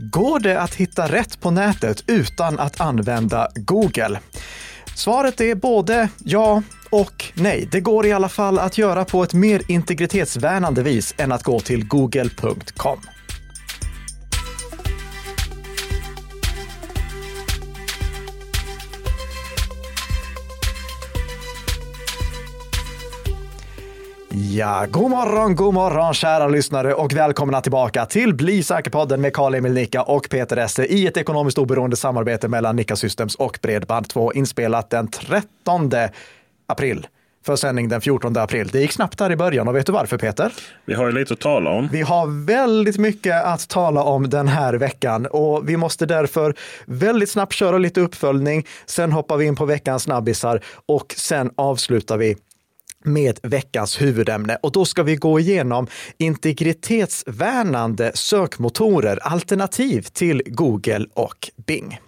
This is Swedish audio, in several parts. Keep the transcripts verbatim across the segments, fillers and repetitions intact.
Går det att hitta rätt på nätet utan att använda Google? Svaret är både ja och nej. Det går i alla fall att göra på ett mer integritetsvärnande vis än att gå till google punkt com. Ja, god morgon, god morgon kära lyssnare och välkomna tillbaka till Bli säker-podden med Carl-Emil Nikka och Peter Esse i ett ekonomiskt oberoende samarbete mellan Nikka Systems och Bredband två, inspelat den trettonde april. För sändning den fjortonde april. Det gick snabbt där i början och vet du varför, Peter? Vi har ju lite att tala om. Vi har väldigt mycket att tala om den här veckan och vi måste därför väldigt snabbt köra lite uppföljning. Sen hoppar vi in på veckans snabbisar och sen avslutar vi med veckans huvudämne. Och då ska vi gå igenom integritetsvärnande sökmotorer, alternativ till Google och Bing.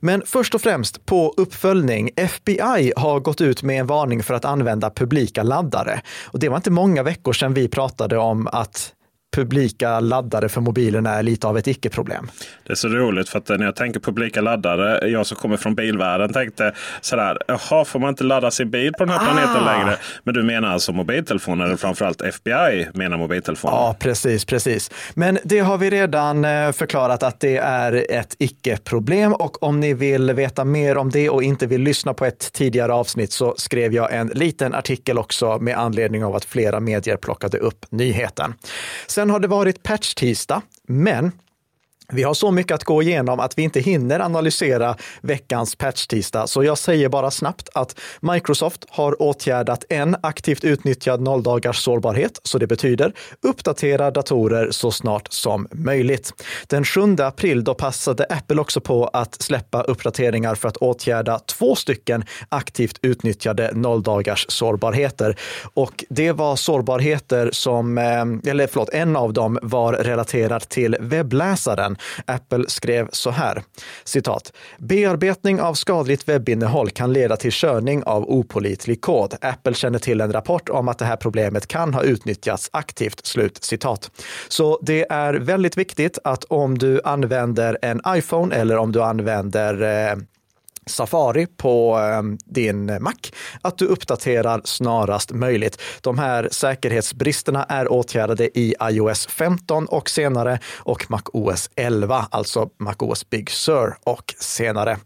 Men först och främst på uppföljning. F B I har gått ut med en varning för att använda publika laddare. Och det var inte många veckor sedan vi pratade om att publika laddare för mobilerna är lite av ett icke-problem. Det är så roligt för att när jag tänker publika laddare, jag som kommer från bilvärlden tänkte sådär, jaha, får man inte ladda sin bil på den här ah. planeten längre? Men du menar alltså mobiltelefoner, eller framförallt F B I menar mobiltelefoner? Ja, precis, precis. Men det har vi redan förklarat att det är ett icke-problem, och om ni vill veta mer om det och inte vill lyssna på ett tidigare avsnitt så skrev jag en liten artikel också med anledning av att flera medier plockade upp nyheten. Sen har det varit patch-tisdag, men vi har så mycket att gå igenom att vi inte hinner analysera veckans patch-tisdag. Så jag säger bara snabbt att Microsoft har åtgärdat en aktivt utnyttjad nolldagars sårbarhet. Så det betyder uppdatera datorer så snart som möjligt. Den sjunde april då passade Apple också på att släppa uppdateringar för att åtgärda två stycken aktivt utnyttjade nolldagars sårbarheter. Och det var sårbarheter som, eller förlåt, en av dem var relaterad till webbläsaren. Apple skrev så här, citat, bearbetning av skadligt webbinnehåll kan leda till körning av opålitlig kod. Apple känner till en rapport om att det här problemet kan ha utnyttjats aktivt, slut citat. Så det är väldigt viktigt att om du använder en iPhone eller om du använder eh, Safari på din Mac, att du uppdaterar snarast möjligt. De här säkerhetsbristerna är åtgärdade i i O S femton och senare och mac O S elva, alltså Mac O S Big Sur och senare.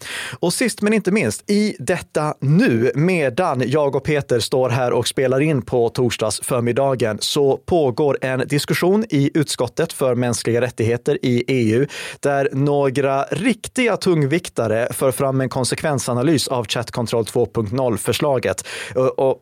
Och sist men inte minst, i detta nu, medan jag och Peter står här och spelar in på torsdags förmiddagen, så pågår en diskussion i utskottet för mänskliga rättigheter i E U där några riktiga tungviktare för fram en konsekvens konsekvensanalys av chatkontroll två punkt noll-förslaget. Och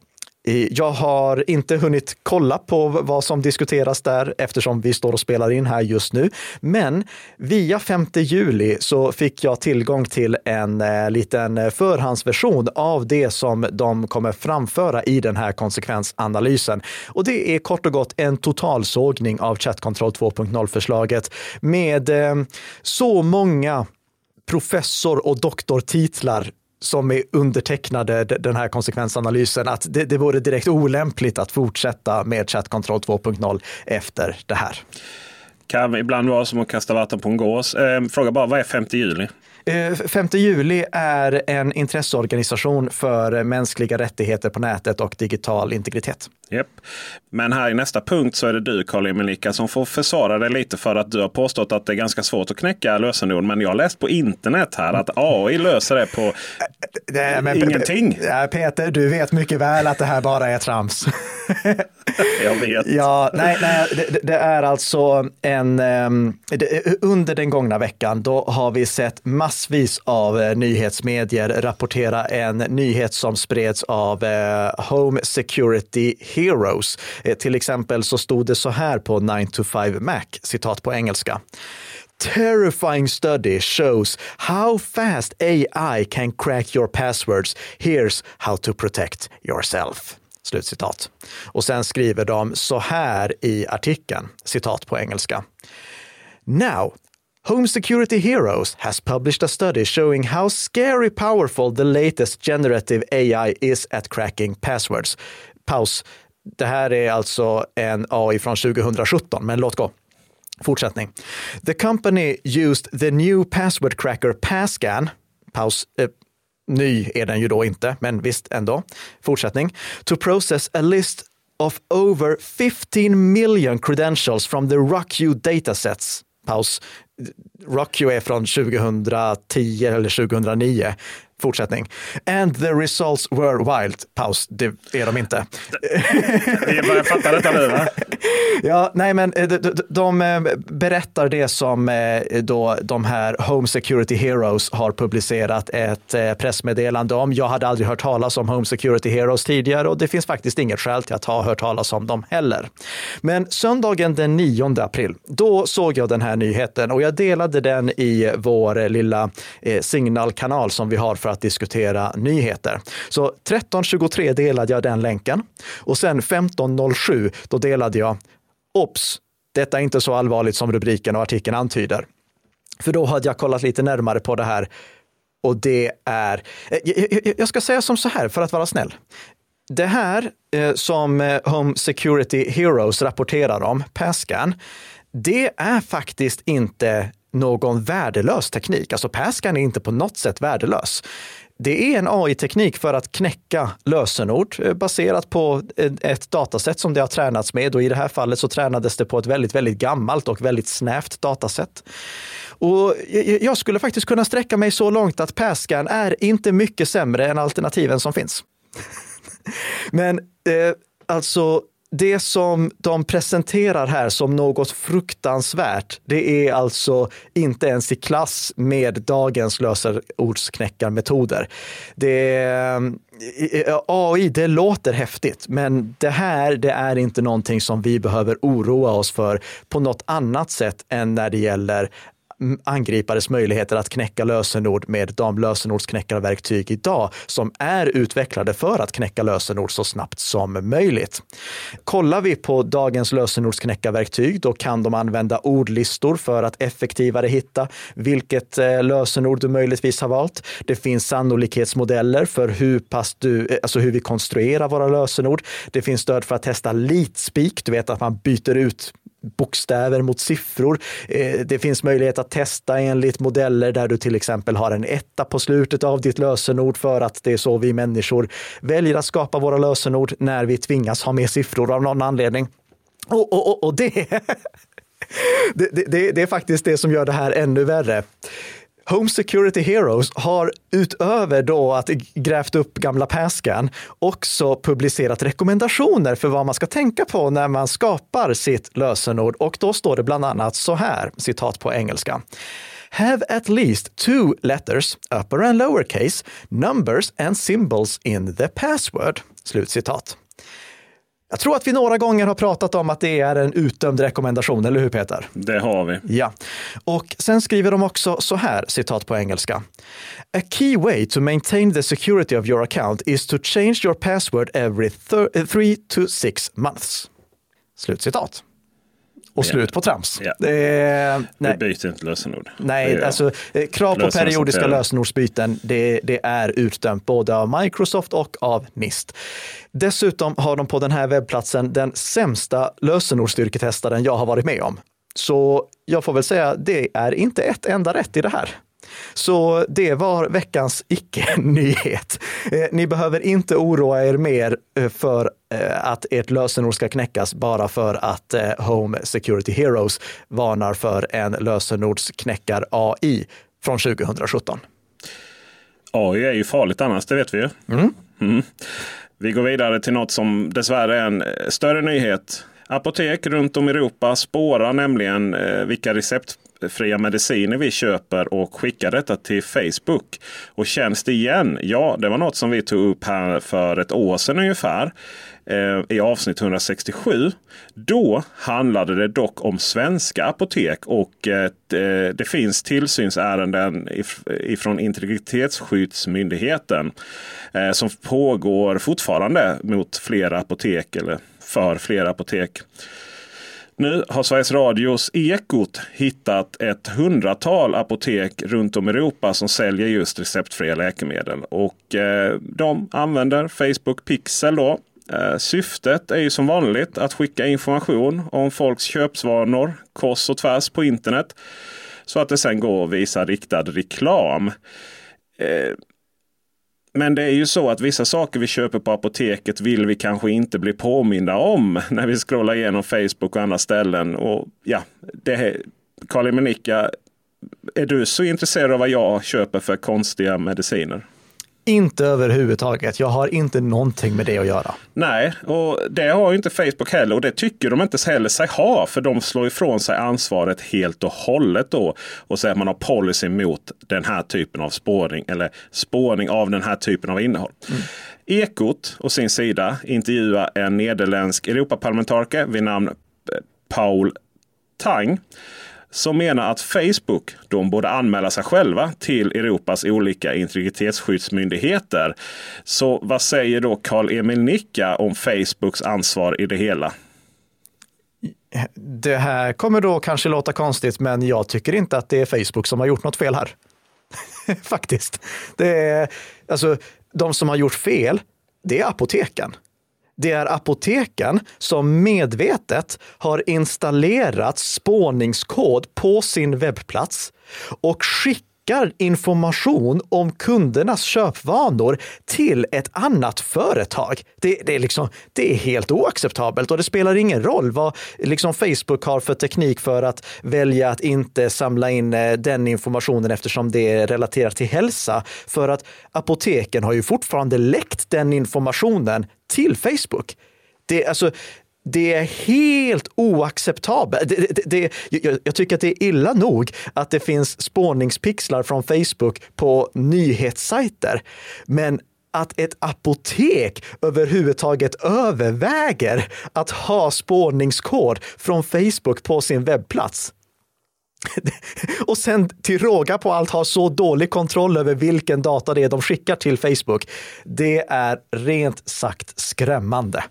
jag har inte hunnit kolla på vad som diskuteras där eftersom vi står och spelar in här just nu. Men via femte juli så fick jag tillgång till en liten förhandsversion av det som de kommer framföra i den här konsekvensanalysen. Och det är kort och gott en totalsågning av chatkontroll två punkt noll-förslaget med så många professor- och doktortitlar som är undertecknade den här konsekvensanalysen att det, det vore direkt olämpligt att fortsätta med chatkontroll två punkt noll efter det här. Kan ibland vara som att kasta vatten på en gås. Eh, fråga bara, vad är femte juli? femte juli är en intresseorganisation för mänskliga rättigheter på nätet och digital integritet. Yep. Men här i nästa punkt så är det du, Carl-Emil Nikka, som får försvara dig lite för att du har påstått att det är ganska svårt att knäcka lösenord. Men jag har läst på internet här att A I löser det på Nej, men, ingenting. Peter, du vet mycket väl att det här bara är trams. Jag vet. Ja, nej, nej, det, det är alltså en... Det, under den gångna veckan då har vi sett massvis av nyhetsmedier rapportera en nyhet som spreds av Home Security Heroes. Till exempel så stod det så här på nine to five Mac, citat på engelska. Terrifying study shows how fast A I can crack your passwords. Here's how to protect yourself. Slutcitat. Och sen skriver de så här i artikeln, citat på engelska. Now, Home Security Heroes has published a study showing how scary powerful the latest generative A I is at cracking passwords. Paus. Det här är alltså en A I från tjugohundrasjutton, men låt gå. Fortsättning. The company used the new password cracker PassGAN. Paus, eh, ny är den ju då inte, men visst ändå. Fortsättning. To process a list of over fifteen million credentials from the RockYou datasets. Paus. RockYou är från tjugohundratio eller tjugohundranio. Fortsättning. And the results were wild. Paus, det är de inte. Vi börjar fatta detta nu, va? Ja, nej men de, de, de berättar det som då de här Home Security Heroes har publicerat ett pressmeddelande om. Jag hade aldrig hört talas om Home Security Heroes tidigare och det finns faktiskt inget skäl till att ha hört talas om dem heller. Men söndagen den nionde april, då såg jag den här nyheten och jag delade den i vår lilla signalkanal som vi har för att diskutera nyheter. Så tretton tjugotre delade jag den länken och sen femton noll sju då delade jag ops, detta är inte så allvarligt som rubriken och artikeln antyder. För då hade jag kollat lite närmare på det här och det är, jag ska säga som så här för att vara snäll. Det här som Home Security Heroes rapporterar om, PassGAN, det är faktiskt inte någon värdelös teknik. Alltså PassGAN är inte på något sätt värdelös. Det är en A I-teknik för att knäcka lösenord baserat på ett dataset som det har tränats med. Och i det här fallet så tränades det på ett väldigt, väldigt gammalt och väldigt snävt dataset. Och jag skulle faktiskt kunna sträcka mig så långt att PassGAN är inte mycket sämre än alternativen som finns. Men eh, alltså... Det som de presenterar här som något fruktansvärt, det är alltså inte ens i klass med dagens lösenordsknäckarmetoder. Det, A I, det låter häftigt, men det här det är inte någonting som vi behöver oroa oss för på något annat sätt än när det gäller angripares möjligheter att knäcka lösenord med de lösenordsknäckarverktyg idag som är utvecklade för att knäcka lösenord så snabbt som möjligt. Kollar vi på dagens lösenordsknäckarverktyg, då kan de använda ordlistor för att effektivare hitta vilket lösenord du möjligtvis har valt. Det finns sannolikhetsmodeller för hur, pass du, alltså hur vi konstruerar våra lösenord. Det finns stöd för att testa leet-speak, du vet att man byter ut bokstäver mot siffror. Det finns möjlighet att testa enligt modeller där du till exempel har en etta på slutet av ditt lösenord för att det är så vi människor väljer att skapa våra lösenord när vi tvingas ha med siffror av någon anledning. Och, och, och, och det, det, det, det är faktiskt det som gör det här ännu värre. Home Security Heroes har utöver då att grävt upp gamla PassGAN också publicerat rekommendationer för vad man ska tänka på när man skapar sitt lösenord. Och då står det bland annat så här, citat på engelska. Have at least two letters, upper and lowercase, numbers and symbols in the password. Slutcitat. Jag tror att vi några gånger har pratat om att det är en utdömd rekommendation, eller hur Peter? Det har vi. Ja, och sen skriver de också så här, citat på engelska. A key way to maintain the security of your account is to change your password every thir- three to six months. Slutcitat. Och yeah. Slut på trams. Yeah. Eh, nej. Vi byter inte lösenord. Nej, alltså krav på periodiska lösenordsbyten, det, det är utdömt både av Microsoft och av N I S T. Dessutom har de på den här webbplatsen den sämsta lösenordsstyrketestaren jag har varit med om. Så jag får väl säga, det är inte ett enda rätt i det här. Så det var veckans icke-nyhet. Eh, ni behöver inte oroa er mer för eh, att ert lösenord ska knäckas bara för att eh, Home Security Heroes varnar för en lösenordsknäckar A I från tjugohundrasjutton. A I är ju farligt annars, det vet vi ju. Mm. Mm. Vi går vidare till något som dessvärre är en större nyhet. Apotek runt om i Europa spårar nämligen eh, vilka recept fria mediciner vi köper och skickar detta till Facebook. Och tjänst igen, ja det var något som vi tog upp här för ett år sedan ungefär eh, i avsnitt hundrasextiosju. Då handlade det dock om svenska apotek och eh, det finns tillsynsärenden if- ifrån Integritetsskyddsmyndigheten eh, som pågår fortfarande mot flera apotek eller för flera apotek. Nu har Sveriges Radios Ekot hittat ett hundratal apotek runt om i Europa som säljer just receptfria läkemedel. Och eh, de använder Facebook Pixel då Syftet är ju som vanligt att skicka information om folks köpsvanor kors och tvärs på internet så att det sen går att visa riktad reklam. Men det är ju så att vissa saker vi köper på apoteket vill vi kanske inte bli påminda om när vi scrollar igenom Facebook och andra ställen. Och ja, Carl-Emil Nikka, är du så intresserad av vad jag köper för konstiga mediciner? Inte överhuvudtaget. Jag har inte någonting med det att göra. Nej, och det har ju inte Facebook heller. Och det tycker de inte heller sig ha. För de slår ifrån sig ansvaret helt och hållet då. Och säger att man har policy mot den här typen av spårning. Eller spårning av den här typen av innehåll. Mm. Ekot och sin sida intervjuar en nederländsk Europaparlamentariker vid namn Paul Tang. Som menar att Facebook de borde anmäla sig själva till Europas olika integritetsskyddsmyndigheter. Så vad säger då Carl-Emil Nikka om Facebooks ansvar i det hela? Det här kommer då kanske låta konstigt, men jag tycker inte att det är Facebook som har gjort något fel här. Faktiskt. Det är, alltså, de som har gjort fel, det är apoteken. Det är apoteken som medvetet har installerat spårningskod på sin webbplats och skickar information om kundernas köpvanor till ett annat företag. Det, det, är, liksom, det är helt oacceptabelt och det spelar ingen roll vad liksom Facebook har för teknik för att välja att inte samla in den informationen eftersom det är relaterat till hälsa. För att apoteken har ju fortfarande läckt den informationen till Facebook. Det, alltså, det är helt oacceptabelt. Det, det, det, jag, jag tycker att det är illa nog att det finns spårningspixlar från Facebook på nyhetssajter. Men att ett apotek överhuvudtaget överväger att ha spårningskod från Facebook på sin webbplats. Och sen till råga på allt har så dålig kontroll över vilken data det är de skickar till Facebook. Det är rent sagt skrämmande.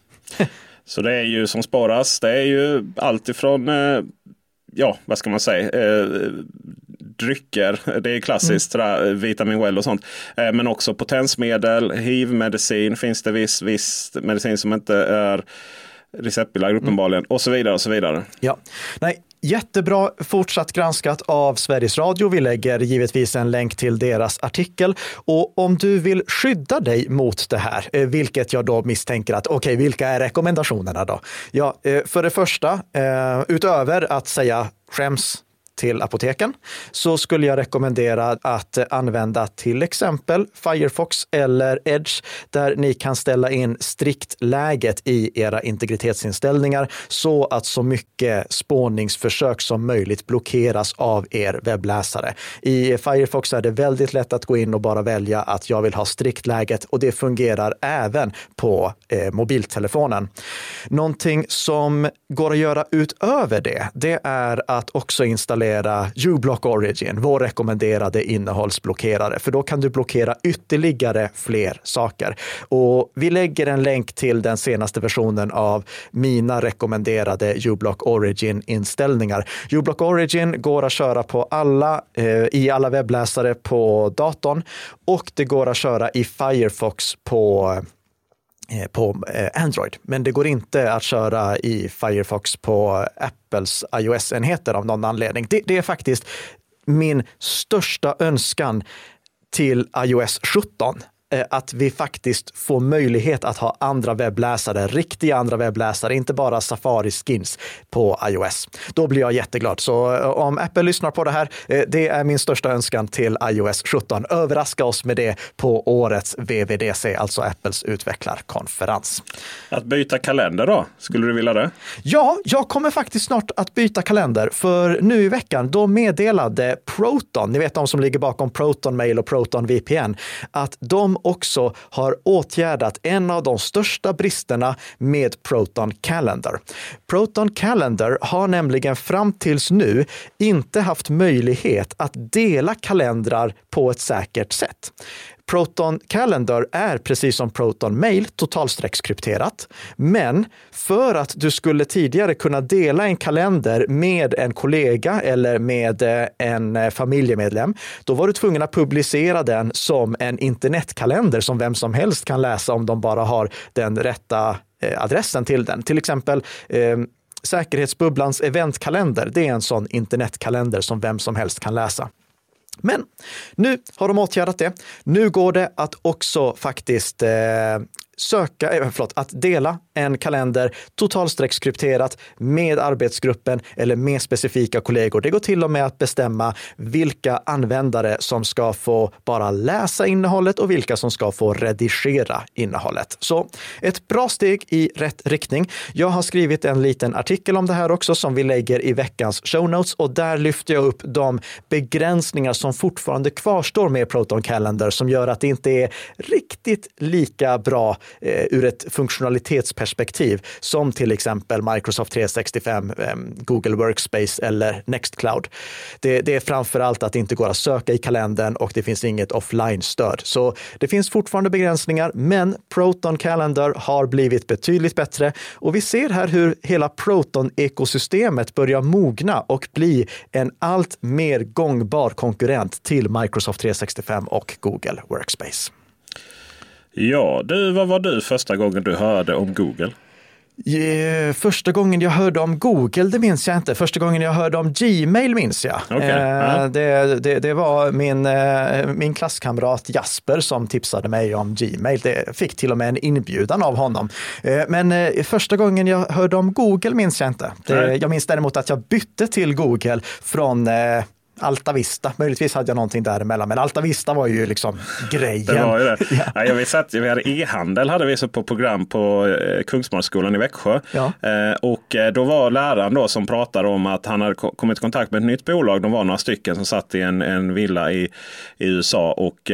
Så det är ju som sparas, det är ju allt ifrån, ja vad ska man säga, eh, drycker, det är klassiskt, mm. vitamin well och sånt. Eh, men också potensmedel, hivmedicin, finns det viss, viss medicin som inte är receptbelagd uppenbarligen mm. och så vidare och så vidare. Ja, nej. Jättebra fortsatt granskat av Sveriges Radio. Vi lägger givetvis en länk till deras artikel. Och om du vill skydda dig mot det här, vilket jag då misstänker att, okej, okay, vilka är rekommendationerna då? Ja, för det första, utöver att säga skäms till apoteken, så skulle jag rekommendera att använda till exempel Firefox eller Edge där ni kan ställa in strikt läget i era integritetsinställningar så att så mycket spårningsförsök som möjligt blockeras av er webbläsare. I Firefox är det väldigt lätt att gå in och bara välja att jag vill ha strikt läget och det fungerar även på eh, mobiltelefonen. Någonting som går att göra utöver det, det är att också installera uBlock Origin, vår rekommenderade innehållsblockerare. För då kan du blockera ytterligare fler saker. Och vi lägger en länk till den senaste versionen av mina rekommenderade uBlock Origin-inställningar. uBlock Origin går att köra på alla, eh, i alla webbläsare på datorn och det går att köra i Firefox på på Android. Men det går inte att köra i Firefox på Apples iOS-enheter av någon anledning. Det, det är faktiskt min största önskan till iOS sjutton. Att vi faktiskt får möjlighet att ha andra webbläsare, riktiga andra webbläsare, inte bara Safari-skins på iOS. Då blir jag jätteglad. Så om Apple lyssnar på det här, det är min största önskan till iOS sjutton. Överraska oss med det på årets W W D C, alltså Apples utvecklarkonferens. Att byta kalender då? Skulle du vilja det? Ja, jag kommer faktiskt snart att byta kalender. För nu i veckan, då meddelade Proton, ni vet de som ligger bakom Proton Mail och Proton V P N, att de också har åtgärdat en av de största bristerna med Proton Calendar. Proton Calendar har nämligen fram tills nu inte haft möjlighet att dela kalendrar på ett säkert sätt. Proton Calendar är precis som Proton Mail totalsträckskrypterat. Men för att du skulle tidigare kunna dela en kalender med en kollega eller med en familjemedlem, då var du tvungen att publicera den som en internetkalender som vem som helst kan läsa om de bara har den rätta adressen till den. Till exempel eh, Säkerhetsbubblans eventkalender, det är en sån internetkalender som vem som helst kan läsa. Men nu har de åtgärdat det. Nu går det att också faktiskt eh, söka, förlåt, att dela en kalender totalsträckskrypterat med arbetsgruppen eller med specifika kollegor. Det går till och med att bestämma vilka användare som ska få bara läsa innehållet och vilka som ska få redigera innehållet. Så ett bra steg i rätt riktning. Jag har skrivit en liten artikel om det här också som vi lägger i veckans show notes, och där lyfter jag upp de begränsningar som fortfarande kvarstår med Proton Calendar som gör att det inte är riktigt lika bra ur ett funktionalitetsperspektiv som till exempel Microsoft tre sextiofem, Google Workspace eller Nextcloud. Det, det är framförallt att det inte går att söka i kalendern och det finns inget offline-stöd. Så det finns fortfarande begränsningar, men Proton Calendar har blivit betydligt bättre, och vi ser här hur hela Proton-ekosystemet börjar mogna och bli en allt mer gångbar konkurrent till Microsoft tre sextiofem och Google Workspace. Ja, du, vad var du första gången du hörde om Google? Yeah, första gången jag hörde om Google, det minns jag inte. Första gången jag hörde om Gmail minns jag. Okay. Eh, det, det, det var min, eh, min klasskamrat Jasper som tipsade mig om Gmail. Det fick till och med en inbjudan av honom. Eh, men eh, första gången jag hörde om Google minns jag inte. Det, jag minns däremot att jag bytte till Google från... Eh, Alta Vista, möjligtvis hade jag någonting däremellan, men Alta Vista var ju liksom grejen. Det var ju det. Ja. Jag vet att vi hade e-handel, hade vi så på program på Kungsholmsskolan i Växjö. Ja. Och då var läraren då som pratade om att han hade kommit i kontakt med ett nytt bolag. De var några stycken som satt i en, en villa i, i U S A och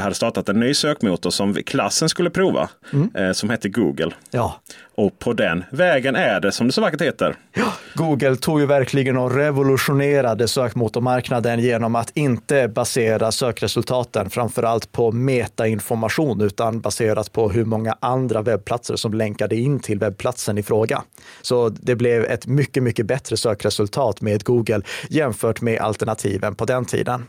hade startat en ny sökmotor som klassen skulle prova, mm. som hette Google. Ja. Och på den vägen är det, som det så vackert heter. Ja, Google tog ju verkligen och revolutionerade sökmotormarknaden genom att inte basera sökresultaten framförallt på metainformation utan baserat på hur många andra webbplatser som länkade in till webbplatsen i fråga. Så det blev ett mycket, mycket bättre sökresultat med Google jämfört med alternativen på den tiden.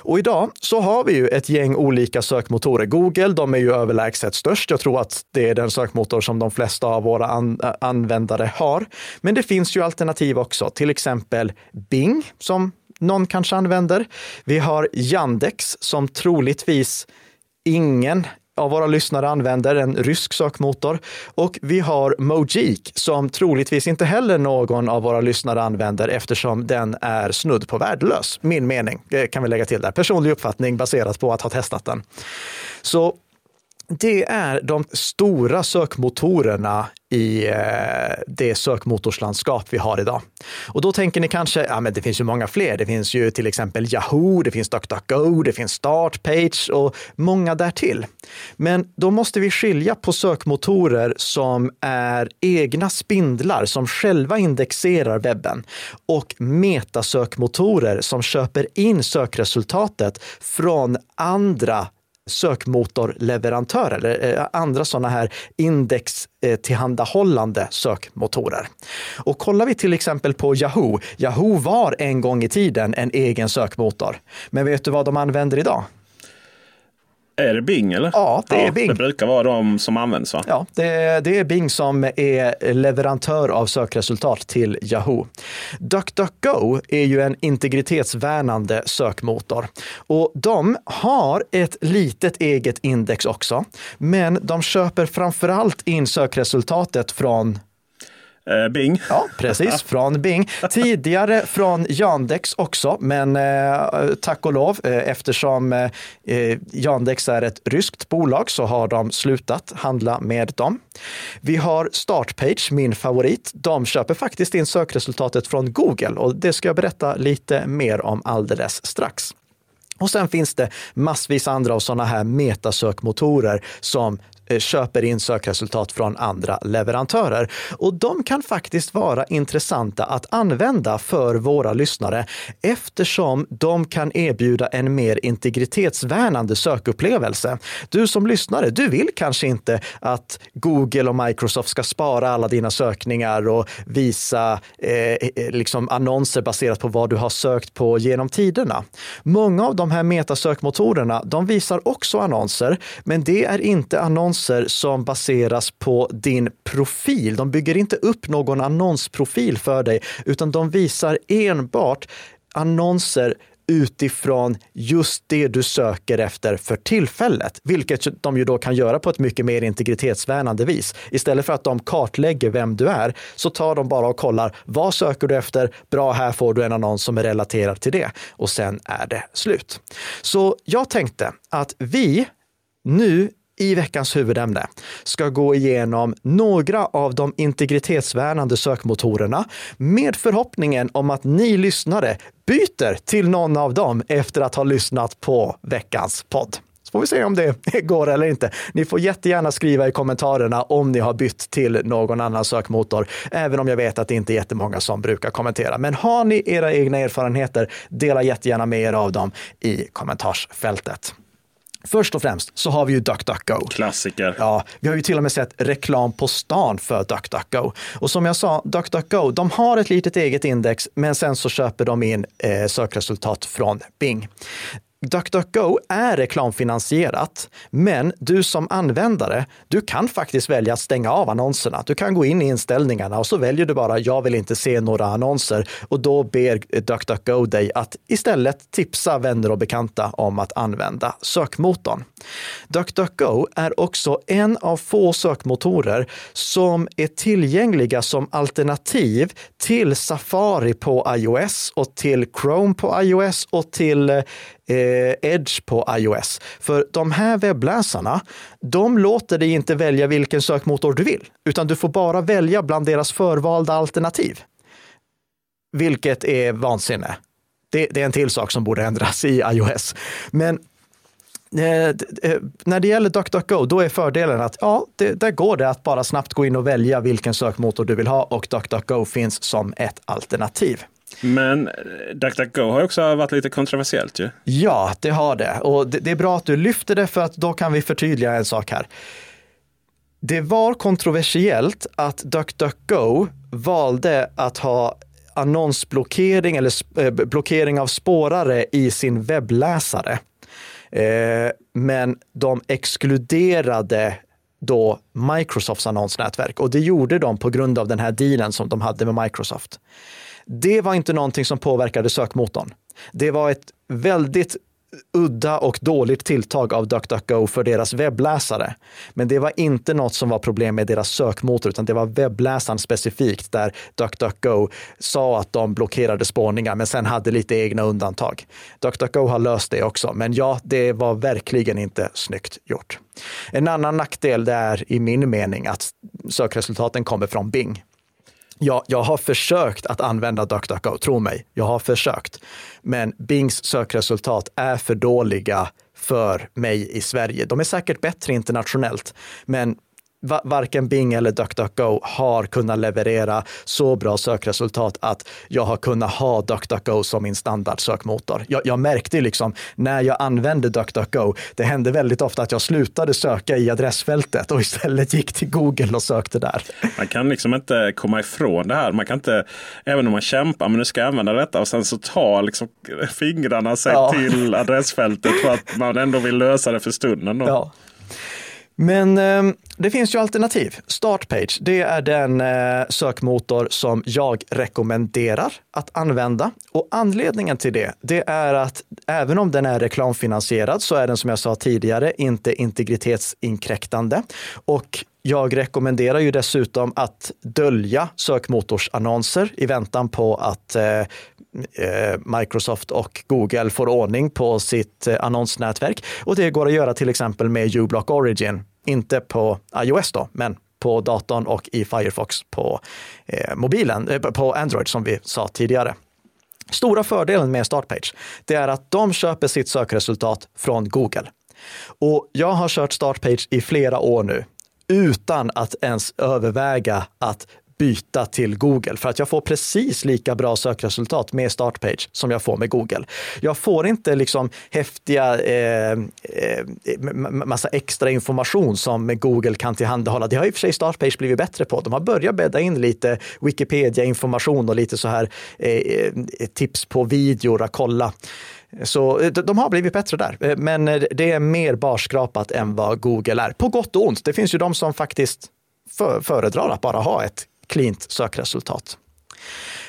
Och idag så har vi ju ett gäng olika sökmotorer. Google, de är ju överlägset störst. Jag tror att det är den sökmotor som de flesta av våra an- användare har. Men det finns ju alternativ också. Till exempel Bing som någon kanske använder. Vi har Yandex som troligtvis ingen av våra lyssnare använder, en rysk sökmotor. Och vi har Mojik som troligtvis inte heller någon av våra lyssnare använder eftersom den är snudd på värdelös. Min mening, det kan vi lägga till där. Personlig uppfattning baserat på att ha testat den. Så det är de stora sökmotorerna i det sökmotorslandskap vi har idag. Och då tänker ni kanske, ja men det finns ju många fler. Det finns ju till exempel Yahoo, det finns DuckDuckGo, det finns Startpage och många därtill. Men då måste vi skilja på sökmotorer som är egna spindlar som själva indexerar webben och metasökmotorer som köper in sökresultatet från andra sökmotorleverantörer eller andra sådana här index tillhandahållande sökmotorer. Och kollar vi till exempel på Yahoo. Yahoo var en gång i tiden en egen sökmotor. Men vet du vad de använder idag? Är det Bing eller? Ja, det är Bing. Ja, det brukar vara de som används va? Ja, det, det är Bing som är leverantör av sökresultat till Yahoo. DuckDuckGo är ju en integritetsvärnande sökmotor. Och de har ett litet eget index också. Men de köper framförallt in sökresultatet från... Bing. Ja, precis. Från Bing. Tidigare från Yandex också, men eh, tack och lov, eh, eftersom eh, Yandex är ett ryskt bolag så har de slutat handla med dem. Vi har Startpage, min favorit. De köper faktiskt in sökresultatet från Google och det ska jag berätta lite mer om alldeles strax. Och sen finns det massvis andra av sådana här metasökmotorer som köper in sökresultat från andra leverantörer. Och de kan faktiskt vara intressanta att använda för våra lyssnare eftersom de kan erbjuda en mer integritetsvärnande sökupplevelse. Du som lyssnare, du vill kanske inte att Google och Microsoft ska spara alla dina sökningar och visa eh, liksom annonser baserat på vad du har sökt på genom tiderna. Många av de här metasökmotorerna, de visar också annonser, men det är inte annonser som baseras på din profil. De bygger inte upp någon annonsprofil för dig, utan de visar enbart annonser utifrån just det du söker efter för tillfället. Vilket de ju då kan göra på ett mycket mer integritetsvärnande vis. Istället för att de kartlägger vem du är så tar de bara och kollar vad söker du efter? Bra, här får du en annons som är relaterad till det. Och sen är det slut. Så jag tänkte att vi nu i veckans huvudämne ska gå igenom några av de integritetsvärnande sökmotorerna med förhoppningen om att ni lyssnare byter till någon av dem efter att ha lyssnat på veckans podd. Så får vi se om det går eller inte. Ni får jättegärna skriva i kommentarerna om ni har bytt till någon annan sökmotor. Även om jag vet att det inte är jättemånga som brukar kommentera. Men har ni era egna erfarenheter, dela jättegärna med er av dem i kommentarsfältet. Först och främst så har vi ju DuckDuckGo. Klassiker. Ja, vi har ju till och med sett reklam på stan för DuckDuckGo. Och som jag sa, DuckDuckGo, de har ett litet eget index, men sen så köper de in eh, sökresultat från Bing. DuckDuckGo är reklamfinansierat, men du som användare, du kan faktiskt välja att stänga av annonserna. Du kan gå in i inställningarna och så väljer du bara jag vill inte se några annonser, och då ber DuckDuckGo dig att istället tipsa vänner och bekanta om att använda sökmotorn. DuckDuckGo är också en av få sökmotorer som är tillgängliga som alternativ till Safari på iOS och till Chrome på iOS och till Edge på iOS. För de här webbläsarna, de låter dig inte välja vilken sökmotor du vill, utan du får bara välja bland deras förvalda alternativ. Vilket är vansinne. Det, det är en till sak som borde ändras i iOS. Men när det gäller DuckDuckGo, då är fördelen att ja, det, där går det att bara snabbt gå in och välja vilken sökmotor du vill ha, och DuckDuckGo finns som ett alternativ. Men DuckDuckGo har också varit lite kontroversiellt ju. Ja, det har det. Och det, det är bra att du lyfter det, för att då kan vi förtydliga en sak här. Det var kontroversiellt att DuckDuckGo valde att ha annonsblockering eller sp- blockering av spårare i sin webbläsare. Eh, men de exkluderade då Microsofts annonsnätverk, och det gjorde de på grund av den här dealen som de hade med Microsoft. Det var inte någonting som påverkade sökmotorn. Det var ett väldigt udda och dåligt tilltag av DuckDuckGo för deras webbläsare. Men det var inte något som var problem med deras sökmotor, utan det var webbläsaren specifikt där DuckDuckGo sa att de blockerade spårningar, men sen hade lite egna undantag. DuckDuckGo har löst det också, men ja, det var verkligen inte snyggt gjort. En annan nackdel det är i min mening att sökresultaten kommer från Bing. Ja, jag har försökt att använda DuckDuckGo, tro mig. Jag har försökt. Men Bings sökresultat är för dåliga för mig i Sverige. De är säkert bättre internationellt, men varken Bing eller DuckDuckGo har kunnat leverera så bra sökresultat att jag har kunnat ha DuckDuckGo som min standardsökmotor. Jag, jag märkte liksom när jag använde DuckDuckGo, det hände väldigt ofta att jag slutade söka i adressfältet och istället gick till Google och sökte där. Man kan liksom inte komma ifrån det här. Man kan inte, även om man kämpar, men nu ska jag använda detta, och sen så tar liksom fingrarna sig ja. till adressfältet för att man ändå vill lösa det för stunden. Då. Ja. Men eh, det finns ju alternativ. Startpage, det är den eh, sökmotor som jag rekommenderar att använda. Och anledningen till det, det är att även om den är reklamfinansierad så är den, som jag sa tidigare, inte integritetsinkräktande. Och jag rekommenderar ju dessutom att dölja sökmotorsannonser i väntan på att eh, Microsoft och Google får ordning på sitt annonsnätverk. Och det går att göra till exempel med uBlock Origin. Inte på iOS då, men på datorn och i Firefox på eh, mobilen, eh, på Android som vi sa tidigare. Stora fördelen med Startpage, det är att de köper sitt sökresultat från Google. Och jag har kört Startpage i flera år nu utan att ens överväga att byta till Google, för att jag får precis lika bra sökresultat med Startpage som jag får med Google. Jag får inte liksom häftiga eh, massa extra information som Google kan tillhandahålla. Det har i och för sig Startpage blivit bättre på. De har börjat bädda in lite Wikipedia-information och lite så här eh, tips på videor att kolla. Så de har blivit bättre där, men det är mer barskrapat än vad Google är. På gott och ont. Det finns ju de som faktiskt för, föredrar att bara ha ett klint sökresultat.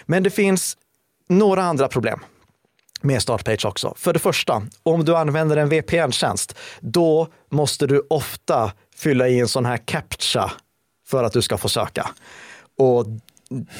Men det finns några andra problem med Startpage också. För det första, om du använder en V P N-tjänst, då måste du ofta fylla i en sån här captcha för att du ska få söka. Och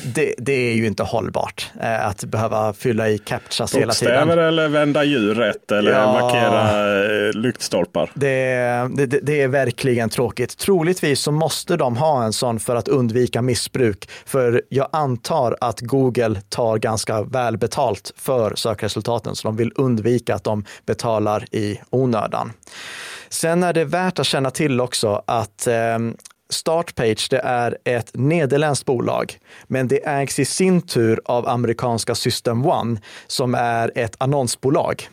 det, det är ju inte hållbart eh, att behöva fylla i captchas hela tiden. Bokstäver eller vända djur rätt eller ja, markera eh, lyktstolpar. Det, det, det är verkligen tråkigt. Troligtvis så måste de ha en sån för att undvika missbruk. För jag antar att Google tar ganska väl betalt för sökresultaten, så de vill undvika att de betalar i onödan. Sen är det värt att känna till också att eh, Startpage, det är ett nederländskt bolag, men det ägs i sin tur av amerikanska System One som är ett annonsbolag.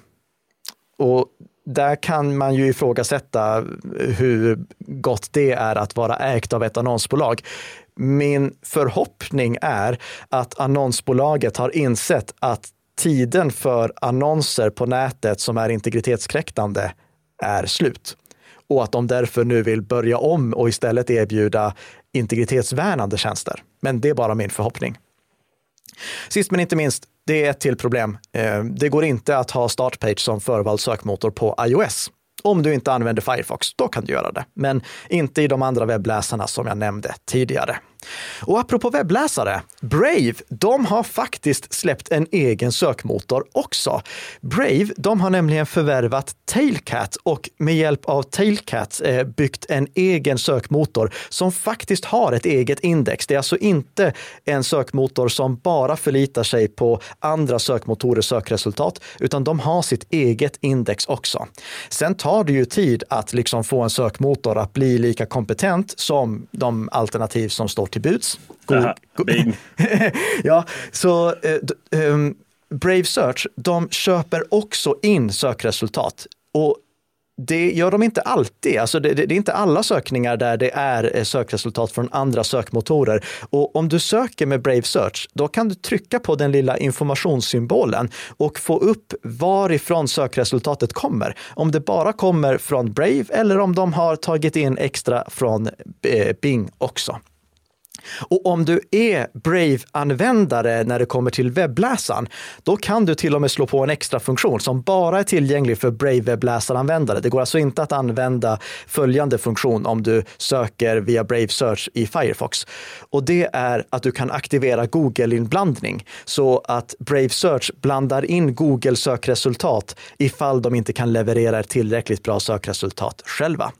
Och där kan man ju ifrågasätta hur gott det är att vara ägt av ett annonsbolag. Min förhoppning är att annonsbolaget har insett att tiden för annonser på nätet som är integritetskränkande är slut. Och att de därför nu vill börja om och istället erbjuda integritetsvärnande tjänster. Men det är bara min förhoppning. Sist men inte minst, det är ett till problem. Det går inte att ha Startpage som förvald sökmotor på iOS. Om du inte använder Firefox, då kan du göra det. Men inte i de andra webbläsarna som jag nämnde tidigare. Och apropå webbläsare, Brave, de har faktiskt släppt en egen sökmotor också. Brave, de har nämligen förvärvat Tailcat och med hjälp av Tailcat byggt en egen sökmotor som faktiskt har ett eget index. Det är alltså inte en sökmotor som bara förlitar sig på andra sökmotorers sökresultat, utan de har sitt eget index också. Sen tar det ju tid att liksom få en sökmotor att bli lika kompetent som de alternativ som står till buds. Aha, Bing. Ja, så eh, um, Brave Search, de köper också in sökresultat. Och det gör de inte alltid. Alltså det, det, det är inte alla sökningar där det är sökresultat från andra sökmotorer. Och om du söker med Brave Search, då kan du trycka på den lilla informationssymbolen och få upp varifrån sökresultatet kommer. Om det bara kommer från Brave eller om de har tagit in extra från eh, Bing också. Och om du är Brave-användare när det kommer till webbläsaren, då kan du till och med slå på en extra funktion som bara är tillgänglig för Brave-webbläsaranvändare. Det går alltså inte att använda följande funktion om du söker via Brave Search i Firefox. Och det är att du kan aktivera Google-inblandning så att Brave Search blandar in Google-sökresultat ifall de inte kan leverera ett tillräckligt bra sökresultat själva.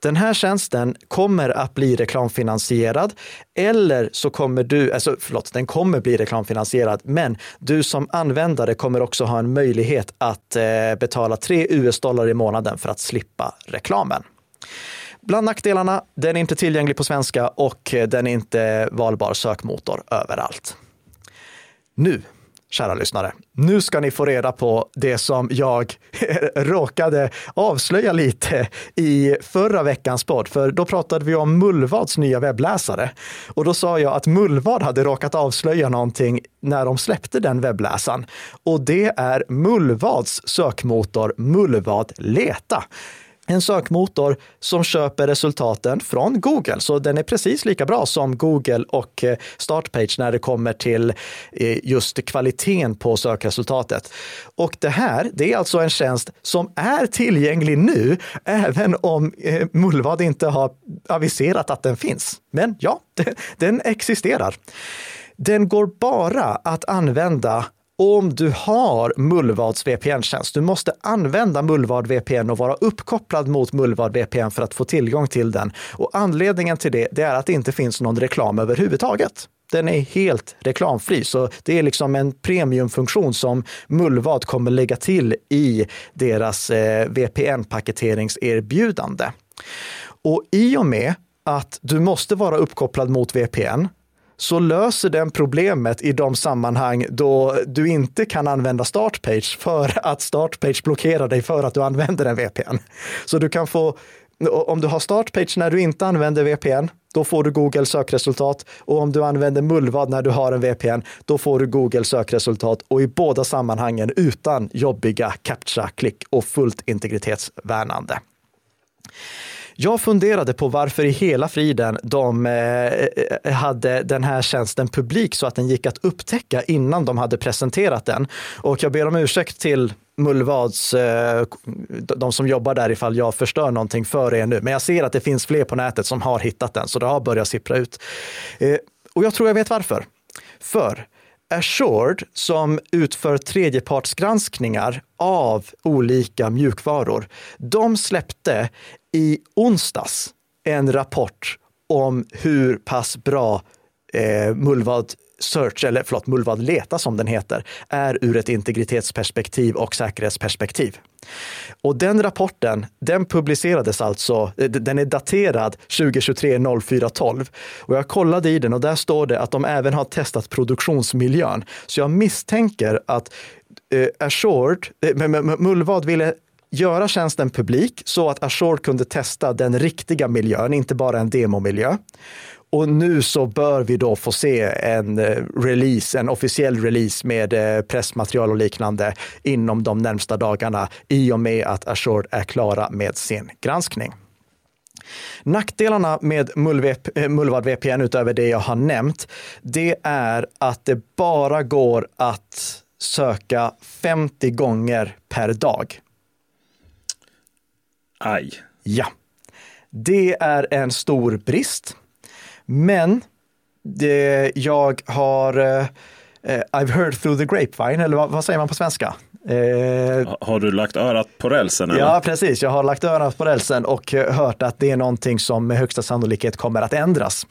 Den här tjänsten kommer att bli reklamfinansierad. Eller så kommer du, alltså förlåt, den kommer bli reklamfinansierad, men du som användare kommer också ha en möjlighet att eh, betala tre U S dollar i månaden för att slippa reklamen. Bland nackdelarna, den är inte tillgänglig på svenska och den är inte valbar sökmotor överallt. Nu, kära lyssnare, nu ska ni få reda på det som jag råkade avslöja lite i förra veckans podd. För då pratade vi om Mullvads nya webbläsare. Och då sa jag att Mullvad hade råkat avslöja någonting när de släppte den webbläsaren. Och det är Mullvads sökmotor Mullvad Leta. En sökmotor som köper resultaten från Google. Så den är precis lika bra som Google och Startpage när det kommer till just kvaliteten på sökresultatet. Och det här, det är alltså en tjänst som är tillgänglig nu, även om Mullvad inte har aviserat att den finns. Men ja, den existerar. Den går bara att använda om du har Mullvads V P N-tjänst. Du måste använda Mullvad V P N och vara uppkopplad mot Mullvad V P N för att få tillgång till den. Och anledningen till det, det är att det inte finns någon reklam överhuvudtaget. den är helt reklamfri. Så det är liksom en premiumfunktion som Mullvad kommer lägga till i deras eh, V P N-paketeringserbjudande. Och i och med att du måste vara uppkopplad mot V P N, så löser den problemet i de sammanhang då du inte kan använda Startpage, för att Startpage blockerar dig för att du använder en V P N. Så du kan få, om du har Startpage när du inte använder V P N, då får du Google sökresultat, och om du använder Mullvad när du har en V P N, då får du Google sökresultat, och i båda sammanhangen utan jobbiga captcha-klick och fullt integritetsvärnande. Jag funderade på varför i hela friden de hade den här tjänsten publik så att den gick att upptäcka innan de hade presenterat den. Och jag ber om ursäkt till Mullvads, de som jobbar där, ifall jag förstör någonting för er nu. Men jag ser att det finns fler på nätet som har hittat den, så det har börjat sippra ut. Och jag tror jag vet varför. För Azure, som utför tredjepartsgranskningar av olika mjukvaror, de släppte i onsdags en rapport om hur pass bra eh, Mullvad Search, eller förlåt, Mullvad Leta som den heter, är ur ett integritetsperspektiv och säkerhetsperspektiv. Och den rapporten, den publicerades alltså, den är daterad tjugo tjugotre noll fyra tolv, och jag kollade i den och där står det att de även har testat produktionsmiljön. Så jag misstänker att eh, Azure, eh, Mullvad ville göra tjänsten publik så att Azure kunde testa den riktiga miljön, inte bara en demomiljö. Och nu så bör vi då få se en release, en officiell release med pressmaterial och liknande inom de närmsta dagarna, i och med att Azure är klara med sin granskning. Nackdelarna med Mullvad V P N, utöver det jag har nämnt, det är att det bara går att söka femtio gånger per dag. Aj. Ja, det är en stor brist. Men det jag har, eh, I've heard through the grapevine, eller vad, vad säger man på svenska? Eh, har du lagt örat på rälsen? Eller? Ja, precis. Jag har lagt örat på rälsen och hört att det är någonting som med högsta sannolikhet kommer att ändras.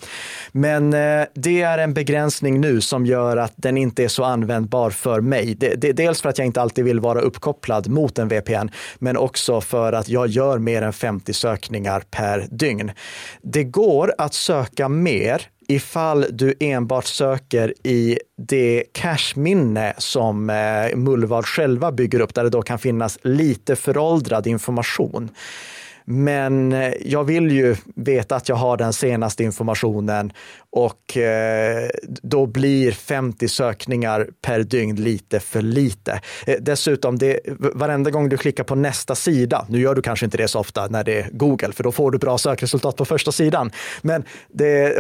Men eh, det är en begränsning nu som gör att den inte är så användbar för mig. Det, det, dels för att jag inte alltid vill vara uppkopplad mot en V P N, men också för att jag gör mer än femtio sökningar per dygn. Det går att söka mer ifall du enbart söker i det cache-minne som eh, Mullvad själva bygger upp, där det då kan finnas lite föråldrad information. Men eh, jag vill ju veta att jag har den senaste informationen, och eh, då blir femtio sökningar per dygn lite för lite. Eh, dessutom, det, varenda gång du klickar på nästa sida, nu gör du kanske inte det så ofta när det är Google, för då får du bra sökresultat på första sidan. Men det,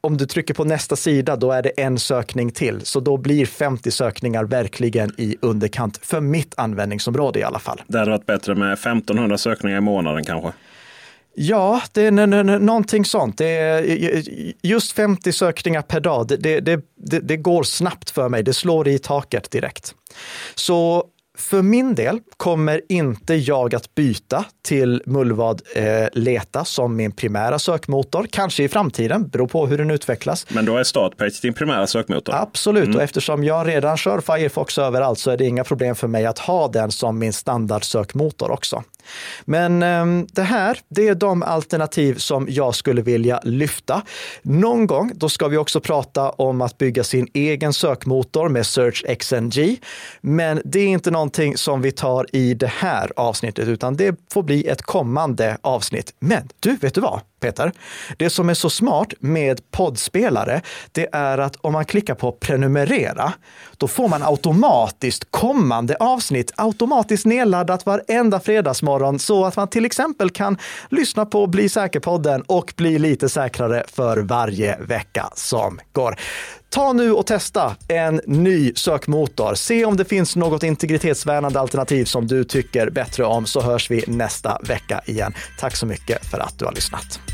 om du trycker på nästa sida, då är det en sökning till. Så då blir femtio sökningar verkligen i underkant, för mitt användningsområde i alla fall. Det hade varit bättre med femtonhundra sökningar i månaden kanske. Ja, det är n- n- någonting sånt. Det är just femtio sökningar per dag, det, det, det, det går snabbt för mig. Det slår i taket direkt. Så för min del kommer inte jag att byta till Mullvad eh, Leta som min primära sökmotor. Kanske i framtiden, beror på hur den utvecklas. Men då är Startpage din primära sökmotor? Absolut, mm. Och eftersom jag redan kör Firefox överallt så är det inga problem för mig att ha den som min standardsökmotor också. Men eh, det här, det är de alternativ som jag skulle vilja lyfta. Någon gång, då ska vi också prata om att bygga sin egen sökmotor med Search X N G. Men det är inte någonting som vi tar i det här avsnittet, utan det får bli ett kommande avsnitt. Men du, vet du vad, Peter? Det som är så smart med poddspelare, det är att om man klickar på prenumerera, då får man automatiskt kommande avsnitt automatiskt nedladdat varenda fredagsmorgon, så att man till exempel kan lyssna på Bli säker-podden och bli lite säkrare för varje vecka som går. Ta nu och testa en ny sökmotor. Se om det finns något integritetsvärnande alternativ som du tycker bättre om, så hörs vi nästa vecka igen. Tack så mycket för att du har lyssnat.